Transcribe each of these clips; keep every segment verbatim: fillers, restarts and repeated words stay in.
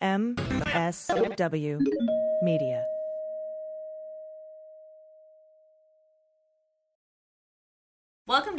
M S W Media. Welcome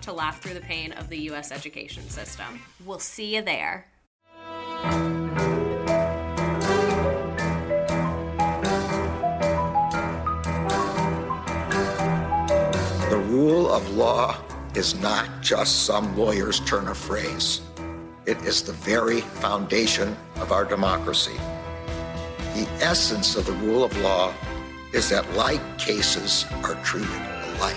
to laugh through the pain of the U S education system. We'll see you there. The rule of law is not just some lawyer's turn of phrase. It is the very foundation of our democracy. The essence of the rule of law is that like cases are treated alike.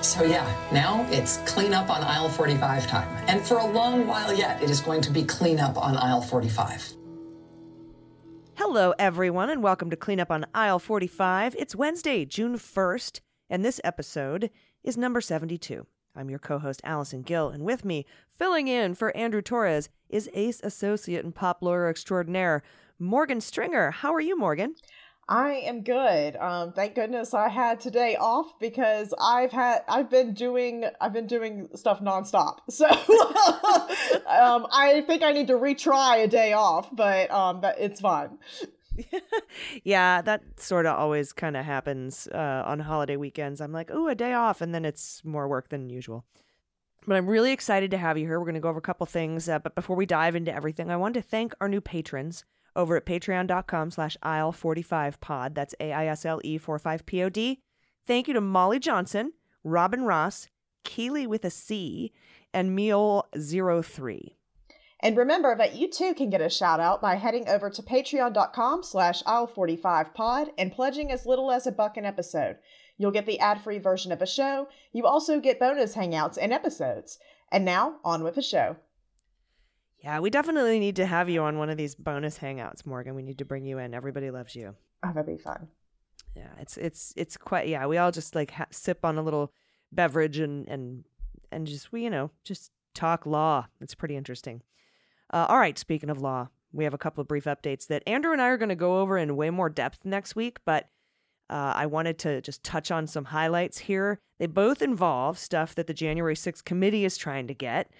So yeah, now it's Clean Up on Aisle forty-five time. And for a long while yet, it is going to be Clean Up on Aisle forty-five. Hello, everyone, and welcome to Clean Up on Aisle forty-five. It's Wednesday, June first, and this episode is number seventy-two. I'm your co-host, Allison Gill, and with me, filling in for Andrew Torres, is ace associate and pop lawyer extraordinaire, Morgan Stringer. How are you, Morgan? I am good. Um, thank goodness I had today off because I've had I've been doing I've been doing stuff nonstop. So um, I think I need to retry a day off, but um, but it's fine. Yeah, that sort of always kind of happens uh, on holiday weekends. I'm like, ooh, a day off, and then it's more work than usual. But I'm really excited to have you here. We're going to go over a couple things, uh, but before we dive into everything, I wanted to thank our new patrons over at patreon dot com slash aisle forty-five pod. That's A I S L E forty-five P O D. Thank you to Molly Johnson, Robin Ross, Keely with a C, and Mule zero three. And remember that you too can get a shout out by heading over to patreon dot com slash aisle forty-five pod and pledging as little as a buck an episode. You'll get the ad-free version of a show. You also get bonus hangouts and episodes. And now, on with the show. Yeah, we definitely need to have you on one of these bonus hangouts, Morgan. We need to bring you in. Everybody loves you. Oh, that'd be fun. Yeah, it's it's it's quite. Yeah, we all just like ha- sip on a little beverage and and and just we you know just talk law. It's pretty interesting. Uh, all right, speaking of law, we have a couple of brief updates that Andrew and I are going to go over in way more depth next week. But uh, I wanted to just touch on some highlights here. They both involve stuff that the January sixth committee is trying to get.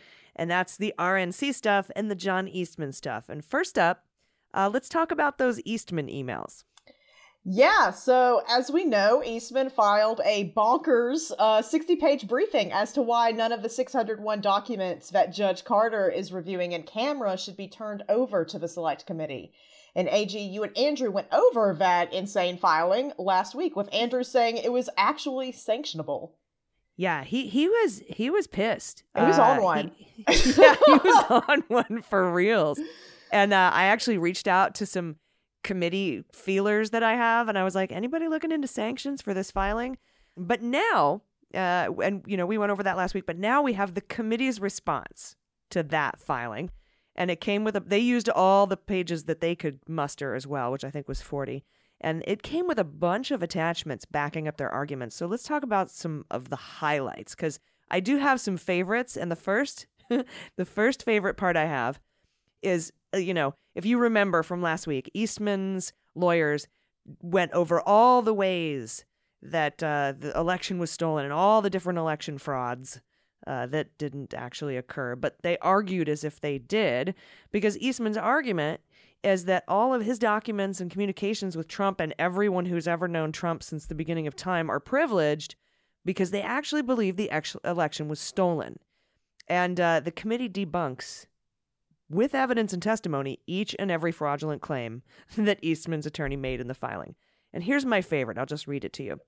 And that's the R N C stuff and the John Eastman stuff. And first up, uh, let's talk about those Eastman emails. Yeah, so as we know, Eastman filed a bonkers uh, sixty-page briefing as to why none of the six hundred one documents that Judge Carter is reviewing in camera should be turned over to the Select Committee. And A G, you and Andrew went over that insane filing last week, with Andrew saying it was actually sanctionable. Yeah, he, he was he was pissed. He was uh, on one. He, yeah, he was on one for reals. And uh, I actually reached out to some committee feelers that I have, and I was like, anybody looking into sanctions for this filing? But now, uh, and you know, we went over that last week, but now we have the committee's response to that filing, and it came with a. They used all the pages that they could muster as well, which I think was forty. And it came with a bunch of attachments backing up their arguments. So let's talk about some of the highlights, because I do have some favorites. And the first, the first favorite part I have is, you know, if you remember from last week, Eastman's lawyers went over all the ways that uh, the election was stolen and all the different election frauds uh, that didn't actually occur. But they argued as if they did, because Eastman's argument is that all of his documents and communications with Trump and everyone who's ever known Trump since the beginning of time are privileged because they actually believe the election was stolen. And uh, the committee debunks with evidence and testimony each and every fraudulent claim that Eastman's attorney made in the filing. And here's my favorite. I'll just read it to you.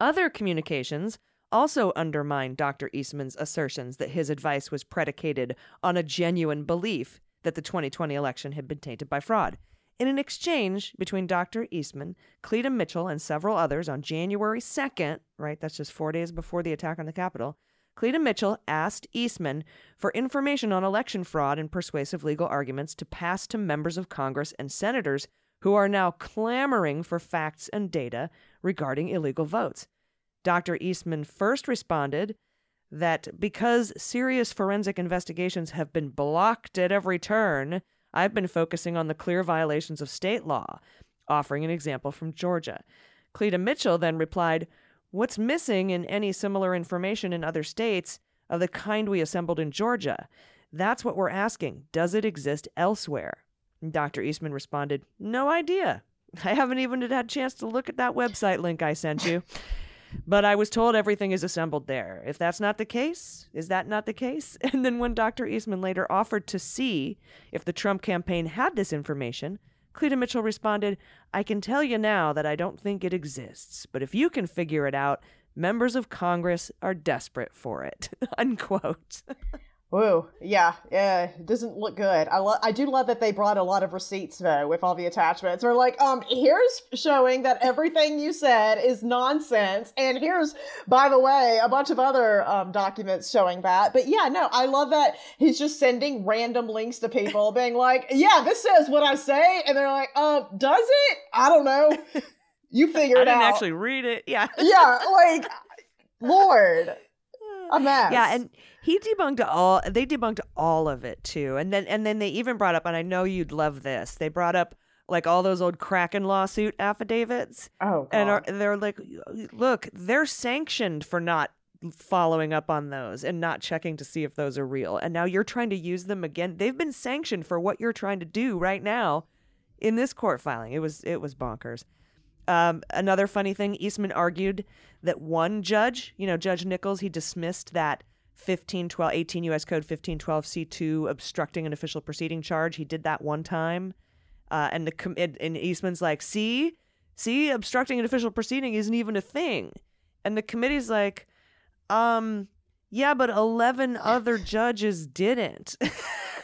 Other communications also undermine Doctor Eastman's assertions that his advice was predicated on a genuine belief that the twenty twenty election had been tainted by fraud. In an exchange between Doctor Eastman, Cleta Mitchell, and several others on January second, right, that's just four days before the attack on the Capitol, Cleta Mitchell asked Eastman for information on election fraud and persuasive legal arguments to pass to members of Congress and senators who are now clamoring for facts and data regarding illegal votes. Doctor Eastman first responded that because serious forensic investigations have been blocked at every turn, I've been focusing on the clear violations of state law, offering an example from Georgia. Cleta Mitchell then replied, "What's missing in any similar information in other states of the kind we assembled in Georgia? That's what we're asking. Does it exist elsewhere?" Doctor Eastman responded, "No idea. I haven't even had a chance to look at that website link I sent you. But I was told everything is assembled there. If that's not the case, is that not the case?" And then when Doctor Eastman later offered to see if the Trump campaign had this information, Cleta Mitchell responded, "I can tell you now that I don't think it exists. But if you can figure it out, members of Congress are desperate for it." Unquote. Whoa. Yeah. Yeah. It doesn't look good. I lo- I do love that they brought a lot of receipts, though, with all the attachments. They're like, um, here's showing that everything you said is nonsense. And here's, by the way, a bunch of other um, documents showing that. But yeah, no, I love that he's just sending random links to people being like, yeah, this says what I say. And they're like, um, uh, does it? I don't know. You figure it out. I didn't actually read it. Yeah. Yeah. Like, Lord. A mess. Yeah, and he debunked all they debunked all of it too. And then and then they even brought up, and I know you'd love this, they brought up like all those old Kraken lawsuit affidavits. Oh, God. And are, they're like, look, they're sanctioned for not following up on those and not checking to see if those are real. And now you're trying to use them again. They've been sanctioned for what you're trying to do right now in this court filing. It was it was bonkers. Um, another funny thing, Eastman argued that one judge, you know, Judge Nichols, he dismissed that fifteen twelve, eighteen U S Code fifteen twelve C two obstructing an official proceeding charge. He did that one time. Uh, and the and Eastman's like, see, see, obstructing an official proceeding isn't even a thing. And the committee's like, um, yeah, but eleven other judges didn't.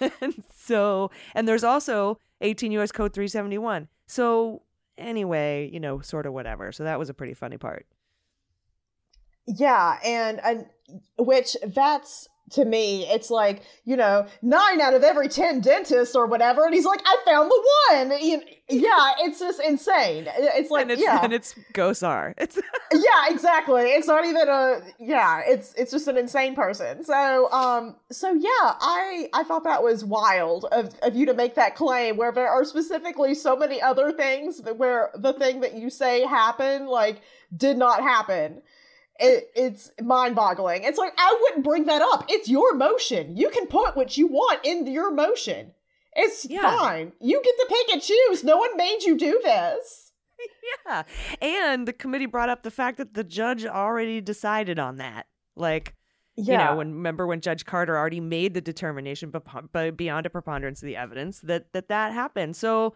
And so, and there's also eighteen U S Code three seventy-one. So anyway, you know, sort of whatever. So that was a pretty funny part. Yeah, and, and which that's, to me, it's like, you know, nine out of every ten dentists or whatever. And he's like, I found the one. You, yeah, it's just insane. It's like, and it's, yeah. And it's Gosar. It's yeah, exactly. It's not even a, yeah, it's it's just an insane person. So, um, so yeah, I I thought that was wild of, of you to make that claim where there are specifically so many other things that where the thing that you say happened, like, did not happen. It, it's mind-boggling. It's like, I wouldn't bring that up. It's your motion. You can put what you want in your motion. It's yeah. fine. You get to pick and choose. No one made you do this. Yeah. And the committee brought up the fact that the judge already decided on that. Like, yeah. you know, when, remember when Judge Carter already made the determination beyond a preponderance of the evidence that that, that happened. So,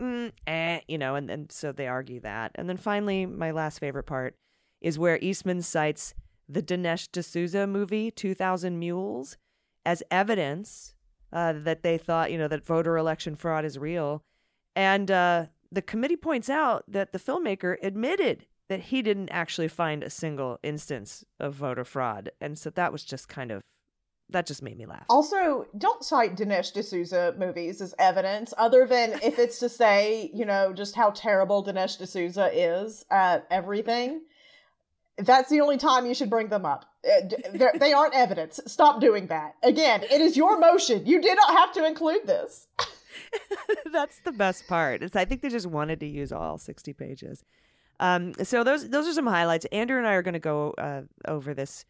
mm, eh, you know, and then so they argue that. And then finally, my last favorite part is where Eastman cites the Dinesh D'Souza movie, two thousand Mules, as evidence uh, that they thought, you know, that voter election fraud is real. And uh, the committee points out that the filmmaker admitted that he didn't actually find a single instance of voter fraud. And so that was just kind of, that just made me laugh. Also, don't cite Dinesh D'Souza movies as evidence, other than if it's to say, you know, just how terrible Dinesh D'Souza is at everything. That's the only time you should bring them up. They're, they aren't evidence. Stop doing that. Again, it is your motion. You did not have to include this. That's the best part. It's, I think they just wanted to use all sixty pages. Um, so those those are some highlights. Andrew and I are going to go uh, over this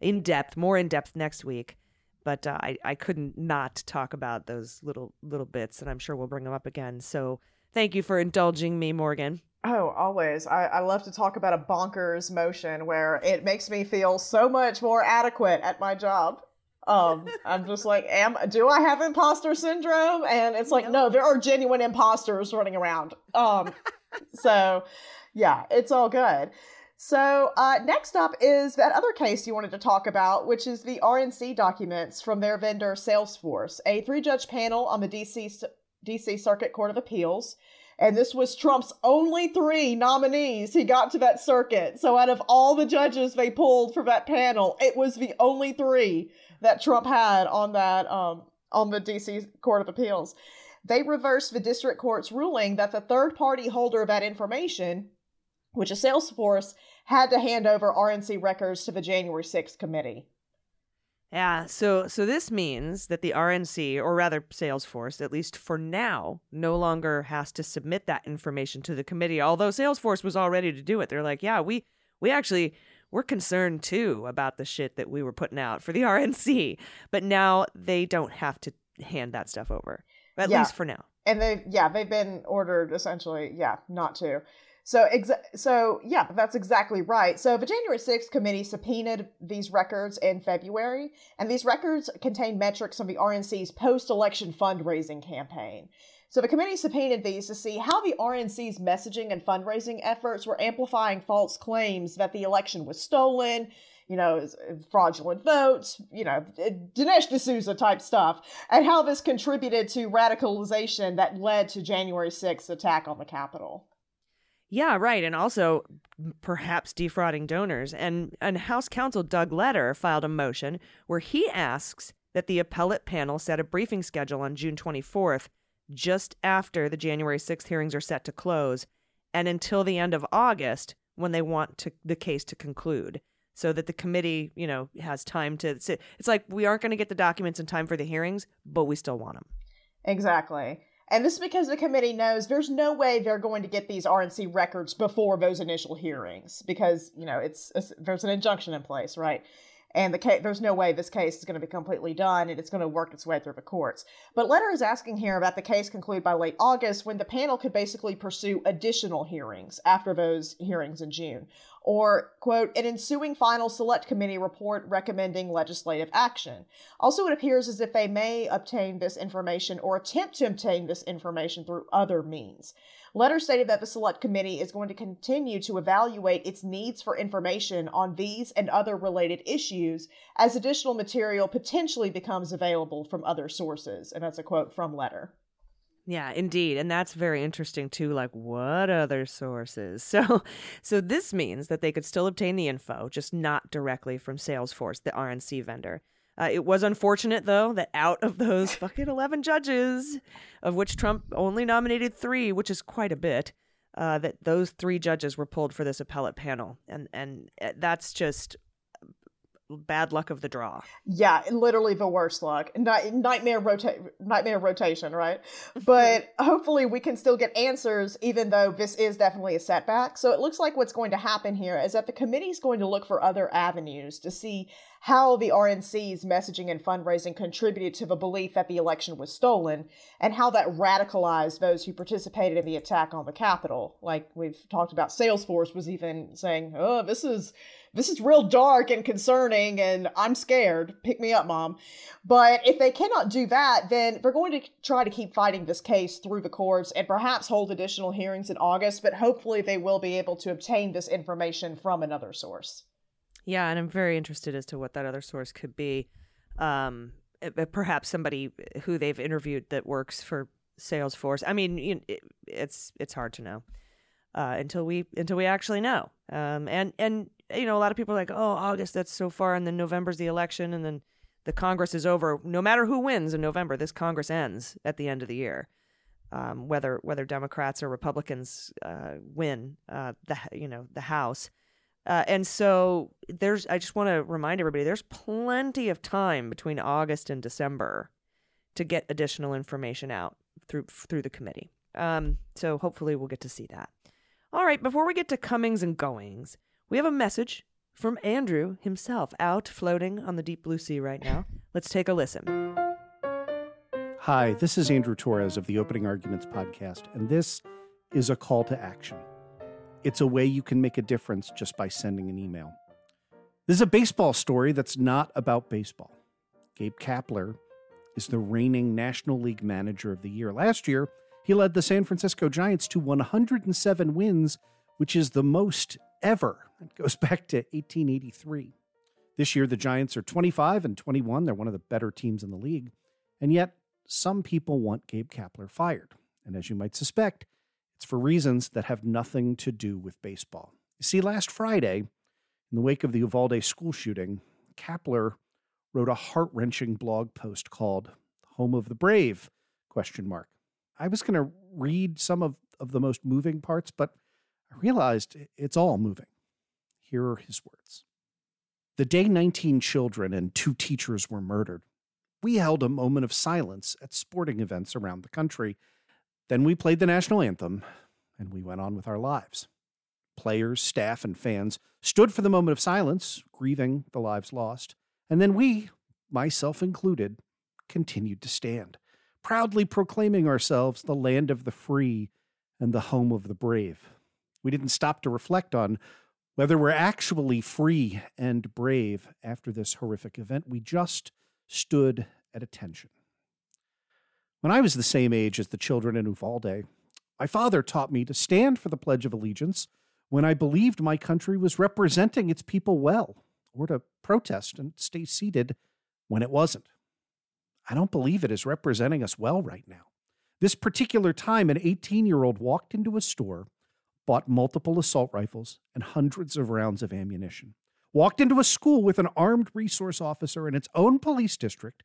in depth, more in depth next week. But uh, I, I couldn't not talk about those little little bits, and I'm sure we'll bring them up again. So thank you for indulging me, Morgan. Oh, always. I, I love to talk about a bonkers motion where it makes me feel so much more adequate at my job. Um, I'm just like, am do I have imposter syndrome? And it's like, no, no there are genuine imposters running around. Um, so yeah, it's all good. So uh, next up is that other case you wanted to talk about, which is the R N C documents from their vendor Salesforce, a three-judge panel on the D C D C Circuit Court of Appeals. And this was Trump's only three nominees he got to that circuit. So out of all the judges they pulled for that panel, it was the only three that Trump had on that um, on the D C Court of Appeals. They reversed the district court's ruling that the third-party holder of that information, which is Salesforce, had to hand over R N C records to the January sixth committee. Yeah, so so this means that the R N C, or rather Salesforce, at least for now, no longer has to submit that information to the committee, although Salesforce was all ready to do it. They're like, yeah, we we actually, we're concerned too about the shit that we were putting out for the R N C. But now they don't have to hand that stuff over, at yeah. least for now. And they, yeah, they've been ordered essentially, yeah, not to. So, exa- so yeah, that's exactly right. So the January sixth committee subpoenaed these records in February, and these records contain metrics on the R N C's post-election fundraising campaign. So the committee subpoenaed these to see how the R N C's messaging and fundraising efforts were amplifying false claims that the election was stolen, you know, fraudulent votes, you know, Dinesh D'Souza type stuff, and how this contributed to radicalization that led to January sixth's attack on the Capitol. Yeah, right. And also perhaps defrauding donors. And, and House counsel Doug Letter filed a motion where he asks that the appellate panel set a briefing schedule on June twenty-fourth, just after the January sixth hearings are set to close, and until the end of August when they want to, the case to conclude, so that the committee, you know, has time to sit. It's like, we aren't going to get the documents in time for the hearings, but we still want them. Exactly. And this is because the committee knows there's no way they're going to get these R N C records before those initial hearings because, you know, it's, it's there's an injunction in place, right? And the ca- there's no way this case is going to be completely done and it's going to work its way through the courts. But Letter is asking here about the case conclude by late August when the panel could basically pursue additional hearings after those hearings in June. Or, quote, an ensuing final select committee report recommending legislative action. Also, it appears as if they may obtain this information or attempt to obtain this information through other means. Letter stated that the select committee is going to continue to evaluate its needs for information on these and other related issues as additional material potentially becomes available from other sources. And that's a quote from Letter. Yeah, indeed. And that's very interesting, too. Like, what other sources? So so this means that they could still obtain the info, just not directly from Salesforce, the R N C vendor. Uh, it was unfortunate, though, that out of those fucking eleven judges, of which Trump only nominated three, which is quite a bit, uh, that those three judges were pulled for this appellate panel. And, and that's just bad luck of the draw. Yeah, literally the worst luck. Night- nightmare rota- nightmare rotation, right? But hopefully we can still get answers, even though this is definitely a setback. So it looks like what's going to happen here is that the committee's going to look for other avenues to see how the R N C's messaging and fundraising contributed to the belief that the election was stolen and how that radicalized those who participated in the attack on the Capitol. Like we've talked about, Salesforce was even saying, oh, this is This is real dark and concerning, and I'm scared. Pick me up, Mom. But if they cannot do that, then they're going to try to keep fighting this case through the courts and perhaps hold additional hearings in August, but hopefully they will be able to obtain this information from another source. Yeah, and I'm very interested as to what that other source could be. Um, perhaps somebody who they've interviewed that works for Salesforce. I mean, it's it's hard to know uh, until we until we actually know. Um, and and... You know, a lot of people are like, oh, August, that's so far. And then November's the election. And then the Congress is over. No matter who wins in November, this Congress ends at the end of the year. Um, whether whether Democrats or Republicans uh, win, uh, the you know, the House. Uh, and so there's I just want to remind everybody there's plenty of time between August and December to get additional information out through through the committee. Um, so hopefully we'll get to see that. All right. Before we get to comings and goings, we have a message from Andrew himself out floating on the deep blue sea right now. Let's take a listen. Hi, this is Andrew Torres of the Opening Arguments podcast, and this is a call to action. It's a way you can make a difference just by sending an email. This is a baseball story that's not about baseball. Gabe Kapler is the reigning National League Manager of the Year. Last year, he led the San Francisco Giants to one hundred seven wins, which is the most ever. It goes back to eighteen eighty-three. This year, the Giants are twenty-five and twenty-one. They're one of the better teams in the league. And yet, some people want Gabe Kapler fired. And as you might suspect, it's for reasons that have nothing to do with baseball. You see, last Friday, in the wake of the Uvalde school shooting, Kapler wrote a heart-wrenching blog post called Home of the Brave, question mark. I was going to read some of, of the most moving parts, but I realized it's all moving. Here are his words. The day nineteen children and two teachers were murdered, we held a moment of silence at sporting events around the country. Then we played the national anthem, and we went on with our lives. Players, staff, and fans stood for the moment of silence, grieving the lives lost. And then we, myself included, continued to stand, proudly proclaiming ourselves the land of the free and the home of the brave. We didn't stop to reflect on whether we're actually free and brave after this horrific event. We just stood at attention. When I was the same age as the children in Uvalde, my father taught me to stand for the Pledge of Allegiance when I believed my country was representing its people well, or to protest and stay seated when it wasn't. I don't believe it is representing us well right now. This particular time, an eighteen-year-old walked into a store, bought multiple assault rifles and hundreds of rounds of ammunition, walked into a school with an armed resource officer in its own police district,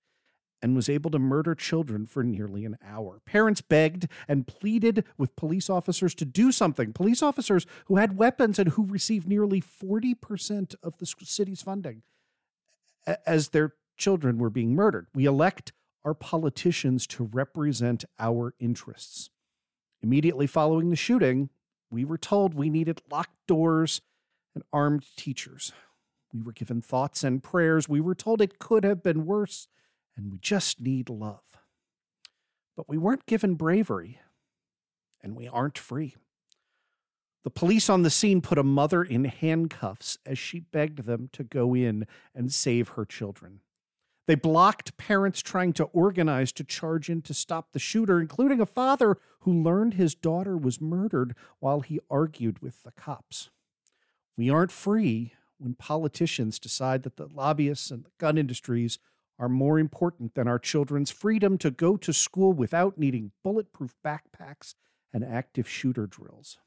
and was able to murder children for nearly an hour. Parents begged and pleaded with police officers to do something. Police officers who had weapons and who received nearly forty percent of the city's funding as their children were being murdered. We elect our politicians to represent our interests. Immediately following the shooting, we were told we needed locked doors and armed teachers. We were given thoughts and prayers. We were told it could have been worse, and we just need love. But we weren't given bravery, and we aren't free. The police on the scene put a mother in handcuffs as she begged them to go in and save her children. They blocked parents trying to organize to charge in to stop the shooter, including a father who learned his daughter was murdered while he argued with the cops. We aren't free when politicians decide that the lobbyists and the gun industries are more important than our children's freedom to go to school without needing bulletproof backpacks and active shooter drills.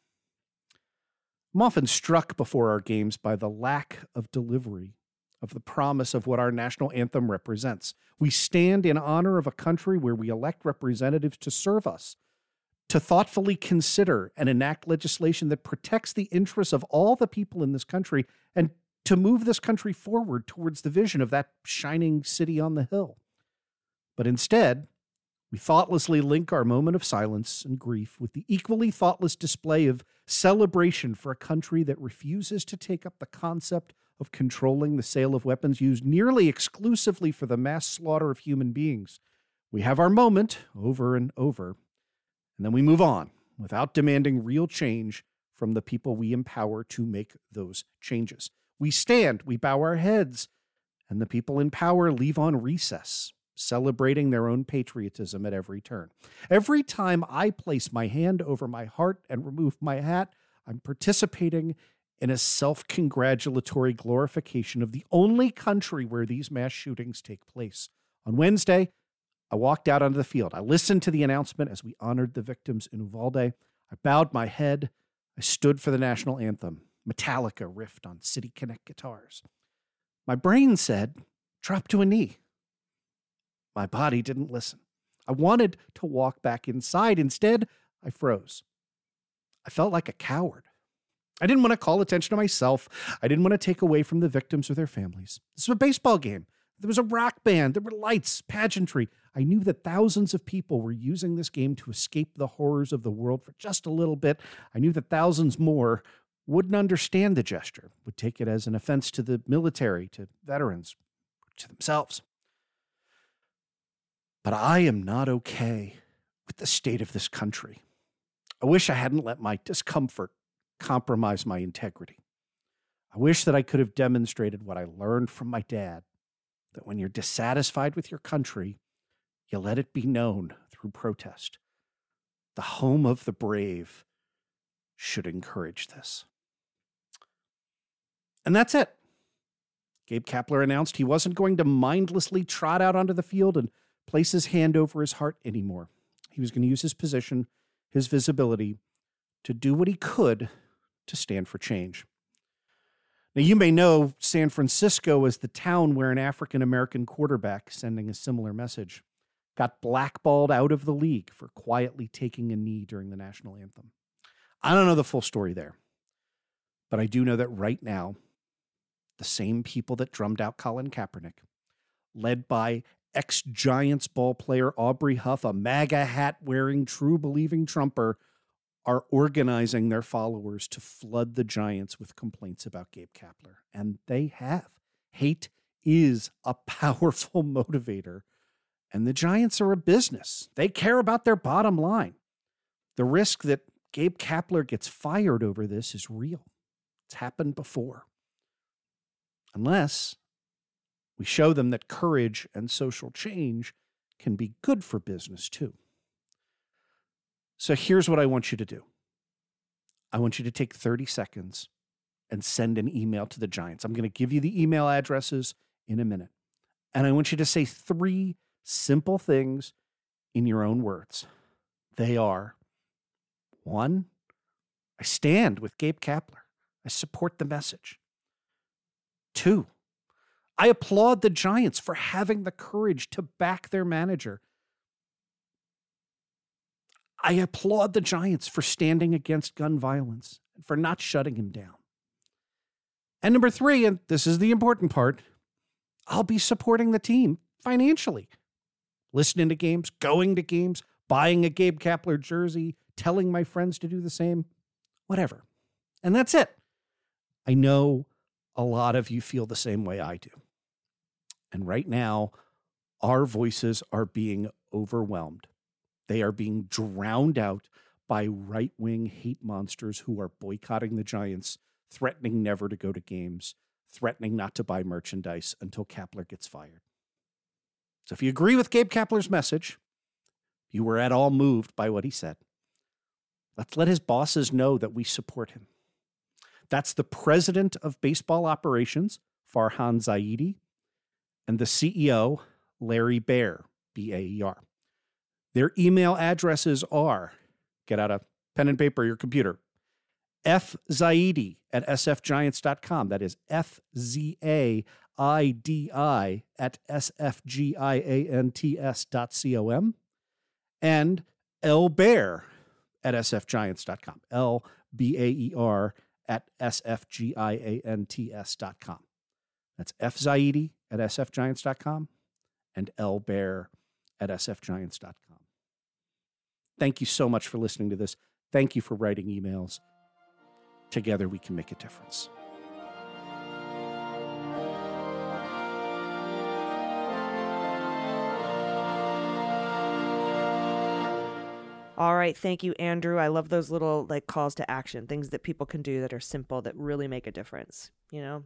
I'm often struck before our games by the lack of delivery of the promise of what our national anthem represents. We stand in honor of a country where we elect representatives to serve us, to thoughtfully consider and enact legislation that protects the interests of all the people in this country, and to move this country forward towards the vision of that shining city on the hill. But instead, we thoughtlessly link our moment of silence and grief with the equally thoughtless display of celebration for a country that refuses to take up the concept of controlling the sale of weapons used nearly exclusively for the mass slaughter of human beings. We have our moment over and over, and then we move on without demanding real change from the people we empower to make those changes. We stand, we bow our heads, and the people in power leave on recess, celebrating their own patriotism at every turn. Every time I place my hand over my heart and remove my hat, I'm participating in a self-congratulatory glorification of the only country where these mass shootings take place. On Wednesday, I walked out onto the field. I listened to the announcement as we honored the victims in Uvalde. I bowed my head. I stood for the national anthem. Metallica riffed on City Connect guitars. My brain said, drop to a knee. My body didn't listen. I wanted to walk back inside. Instead, I froze. I felt like a coward. I didn't want to call attention to myself. I didn't want to take away from the victims or their families. This was a baseball game. There was a rock band. There were lights, pageantry. I knew that thousands of people were using this game to escape the horrors of the world for just a little bit. I knew that thousands more wouldn't understand the gesture, would take it as an offense to the military, to veterans, to themselves. But I am not okay with the state of this country. I wish I hadn't let my discomfort compromise my integrity. I wish that I could have demonstrated what I learned from my dad that when you're dissatisfied with your country, you let it be known through protest. The home of the brave should encourage this. And that's it. Gabe Kapler announced he wasn't going to mindlessly trot out onto the field and place his hand over his heart anymore. He was going to use his position, his visibility, to do what he could to stand for change. Now, you may know San Francisco as the town where an African-American quarterback, sending a similar message, got blackballed out of the league for quietly taking a knee during the national anthem. I don't know the full story there, but I do know that right now, the same people that drummed out Colin Kaepernick, led by ex-Giants ball player Aubrey Huff, a MAGA hat-wearing, true-believing Trumper, are organizing their followers to flood the Giants with complaints about Gabe Kapler. And they have. Hate is a powerful motivator. And the Giants are a business. They care about their bottom line. The risk that Gabe Kapler gets fired over this is real. It's happened before. Unless we show them that courage and social change can be good for business too. So here's what I want you to do. I want you to take thirty seconds and send an email to the Giants. I'm going to give you the email addresses in a minute. And I want you to say three simple things in your own words. They are, one, I stand with Gabe Kapler. I support the message. Two, I applaud the Giants for having the courage to back their manager. I applaud the Giants for standing against gun violence and for not shutting him down. And number three, and this is the important part, I'll be supporting the team financially. Listening to games, going to games, buying a Gabe Kapler jersey, telling my friends to do the same, whatever. And that's it. I know a lot of you feel the same way I do. And right now, our voices are being overwhelmed. They are being drowned out by right-wing hate monsters who are boycotting the Giants, threatening never to go to games, threatening not to buy merchandise until Kapler gets fired. So if you agree with Gabe Kapler's message, you were at all moved by what he said, let's let his bosses know that we support him. That's the president of baseball operations, Farhan Zaidi, and the C E O, Larry Baer, B A E R. Their email addresses are, get out a pen and paper, your computer, fzaidi at s f giants dot com. That is F Z A I D I at S-F-G-I-A-N-T-S dot C-O-M. And lbear at s f giants dot com. L B A E R at S-F-G-I-A-N-T-S dot com. That's fzaidi at s f giants dot com and lbear at s f giants dot com. Thank you so much for listening to this. Thank you for writing emails. Together we can make a difference. All right. Thank you, Andrew. I love those little like calls to action, things that people can do that are simple, that really make a difference. You know,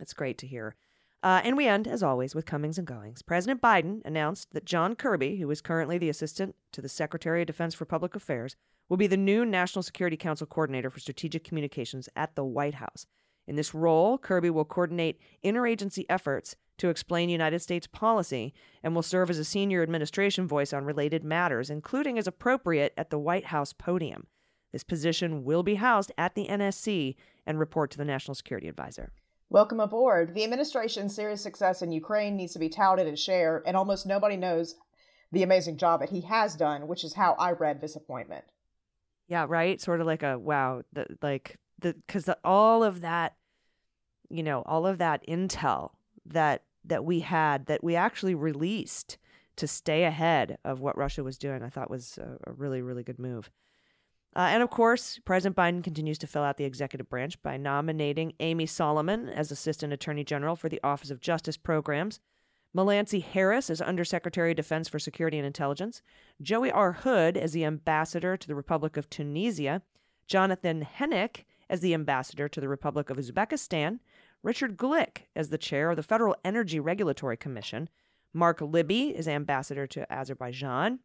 it's great to hear. Uh, and we end, as always, with comings and goings. President Biden announced that John Kirby, who is currently the assistant to the Secretary of Defense for Public Affairs, will be the new National Security Council coordinator for strategic communications at the White House. In this role, Kirby will coordinate interagency efforts to explain United States policy and will serve as a senior administration voice on related matters, including as appropriate at the White House podium. This position will be housed at the N S C and report to the National Security Advisor. Welcome aboard. The administration's serious success in Ukraine needs to be touted and shared, and almost nobody knows the amazing job that he has done, which is how I read this appointment. Yeah, right? Sort of like a, wow, the, like, the because all of that, you know, all of that intel that that we had, that we actually released to stay ahead of what Russia was doing, I thought was a, a really, really good move. Uh, and of course, President Biden continues to fill out the executive branch by nominating Amy Solomon as Assistant Attorney General for the Office of Justice Programs, Melancy Harris as Undersecretary of Defense for Security and Intelligence, Joey R. Hood as the Ambassador to the Republic of Tunisia, Jonathan Henick as the Ambassador to the Republic of Uzbekistan, Richard Glick as the chair of the Federal Energy Regulatory Commission. Mark Libby is ambassador to Azerbaijan.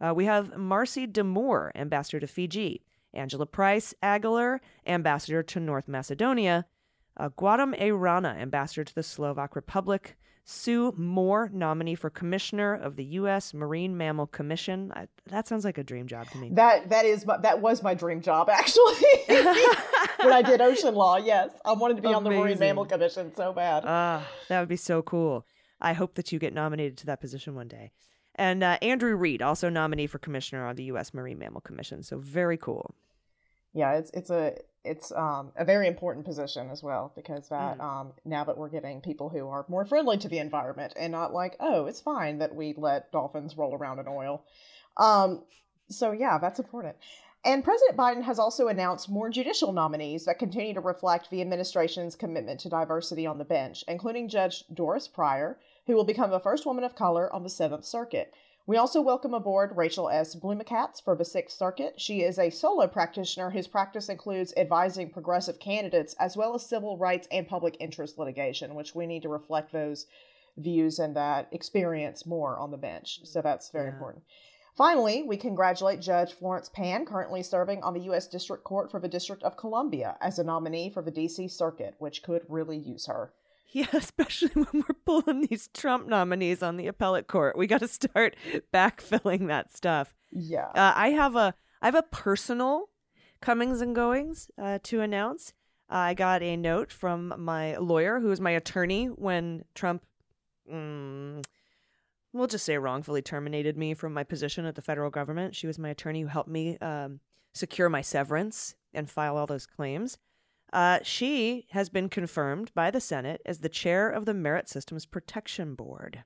Uh, we have Marcy Damore, ambassador to Fiji. Angela Price Aguilar, ambassador to North Macedonia. Uh, Gautam A. Rana, ambassador to the Slovak Republic. Sue Moore, nominee for commissioner of the U S Marine Mammal Commission. I, that sounds like a dream job to me. That that is my, that was my dream job, actually. When I did ocean law, yes. I wanted to be Amazing. on the Marine Mammal Commission so bad. Ah, that would be so cool. I hope that you get nominated to that position one day. And uh, Andrew Reed, also nominee for commissioner on the U S Marine Mammal Commission. So very cool. Yeah, it's it's a it's um, a very important position as well, because that mm. um, now that we're getting people who are more friendly to the environment and not like, oh, it's fine that we let dolphins roll around in oil. Um, so, yeah, that's important. And President Biden has also announced more judicial nominees that continue to reflect the administration's commitment to diversity on the bench, including Judge Doris Pryor, who will become the first woman of color on the Seventh Circuit. We also welcome aboard Rachel S. Blumacatz for the Sixth Circuit. She is a solo practitioner whose practice includes advising progressive candidates as well as civil rights and public interest litigation, which we need to reflect those views and that experience more on the bench. So that's very yeah. important. Finally, we congratulate Judge Florence Pan, currently serving on the U S District Court for the District of Columbia as a nominee for the D C Circuit, which could really use her. Yeah, especially when we're pulling these Trump nominees on the appellate court. We got to start backfilling that stuff. Yeah. Uh, I have a I have a personal comings and goings uh, to announce. Uh, I got a note from my lawyer, who was my attorney when Trump, um, we'll just say wrongfully terminated me from my position at the federal government. She was my attorney who helped me um, secure my severance and file all those claims. Uh, she has been confirmed by the Senate as the chair of the Merit Systems Protection Board.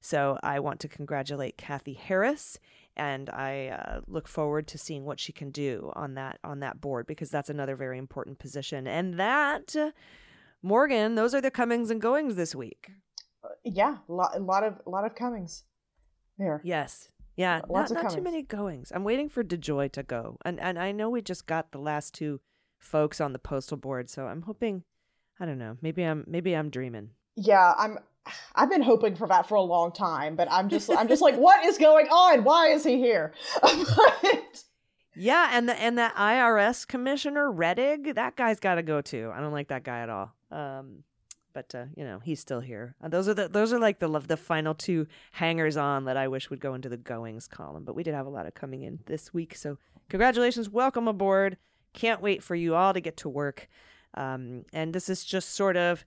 So I want to congratulate Kathy Harris, and I uh, look forward to seeing what she can do on that on that board, because that's another very important position. And that, uh, Morgan, those are the comings and goings this week. Uh, yeah, a lot, lot of a lot of comings there. Yes. Yeah, Lots not, of not too many goings. I'm waiting for DeJoy to go. And and I know we just got the last two folks on the postal board, so I'm hoping, I don't know, maybe I'm maybe I'm dreaming. Yeah, I'm I've been hoping for that for a long time, but I'm just I'm just like, what is going on? Why is he here? But... Yeah, and the and that I R S commissioner Rettig, that guy's got to go too. I don't like that guy at all. Um, but uh, you know, he's still here. Uh, those are the those are like the the final two hangers on that I wish would go into the goings column, but we did have a lot of coming in this week. So congratulations, welcome aboard. Can't wait for you all to get to work. Um, and this is just sort of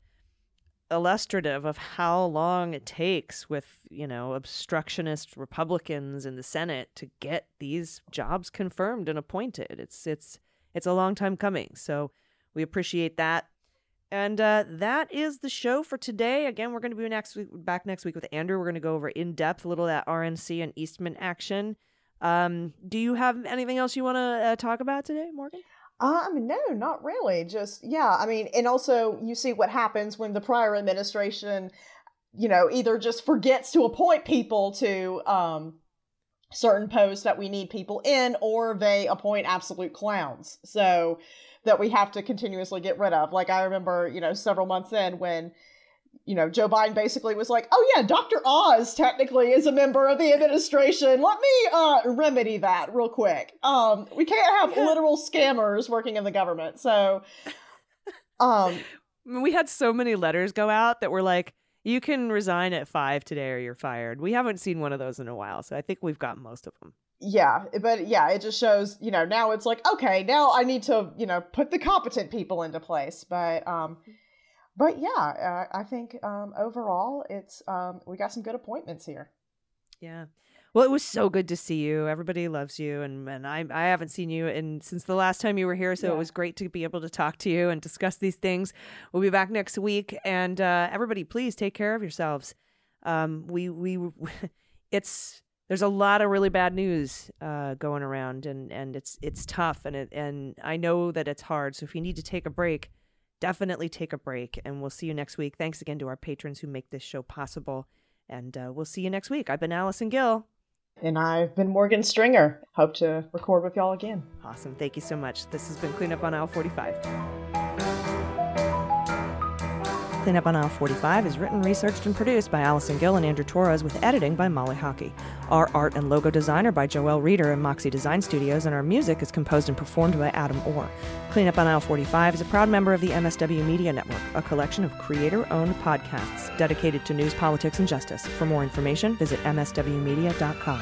illustrative of how long it takes with, you know, obstructionist Republicans in the Senate to get these jobs confirmed and appointed. It's it's it's a long time coming. So we appreciate that. And uh, that is the show for today. Again, we're going to be next week, back next week with Andrew. We're going to go over in depth a little of that R N C and Eastman action. Um, do you have anything else you want to uh, talk about today, Morgan? Um, no, not really. Just, yeah, I mean, and also you see what happens when the prior administration, you know, either just forgets to appoint people to um, certain posts that we need people in, or they appoint absolute clowns. So that we have to continuously get rid of. Like I remember, you know, several months in when, you know, Joe Biden basically was like, oh yeah, Doctor Oz technically is a member of the administration. Let me uh, remedy that real quick. Um, we can't have yeah. literal scammers working in the government. So um, we had so many letters go out that were like, you can resign at five today or you're fired. We haven't seen one of those in a while. So I think we've got most of them. Yeah. But yeah, it just shows, you know, now it's like, okay, now I need to, you know, put the competent people into place. But um But yeah, uh, I think um, overall, it's um, we got some good appointments here. Yeah. Well, it was so good to see you. Everybody loves you. And, and I I haven't seen you in, since the last time you were here. So yeah. It was great to be able to talk to you and discuss these things. We'll be back next week. And uh, everybody, please take care of yourselves. Um, we we it's there's a lot of really bad news uh, going around, and, and it's it's tough. And it, and I know that it's hard. So if you need to take a break, definitely take a break, and we'll see you next week. Thanks again to our patrons who make this show possible, and uh, we'll see you next week. I've been Allison Gill. And I've been Morgan Stringer. Hope to record with y'all again. Awesome. Thank you so much. This has been Clean Up on Aisle forty-five. Clean Up on Aisle forty-five is written, researched, and produced by Allison Gill and Andrew Torres, with editing by Molly Hockey. Our art and logo design are by Joel Reeder and Moxie Design Studios, and our music is composed and performed by Adam Orr. Clean Up on Aisle forty-five is a proud member of the M S W Media Network, a collection of creator-owned podcasts dedicated to news, politics, and justice. For more information, visit m s w media dot com.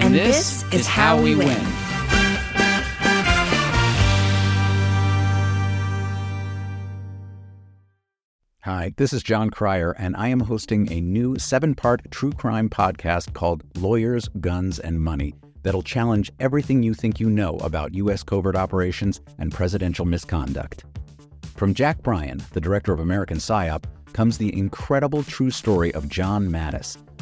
And, and this, this is How, How We Win. Win. Hi, this is John Cryer, and I am hosting a new seven-part true crime podcast called Lawyers, Guns, and Money that'll challenge everything you think you know about U S covert operations and presidential misconduct. From Jack Bryan, the director of American PSYOP, comes the incredible true story of John Mattis,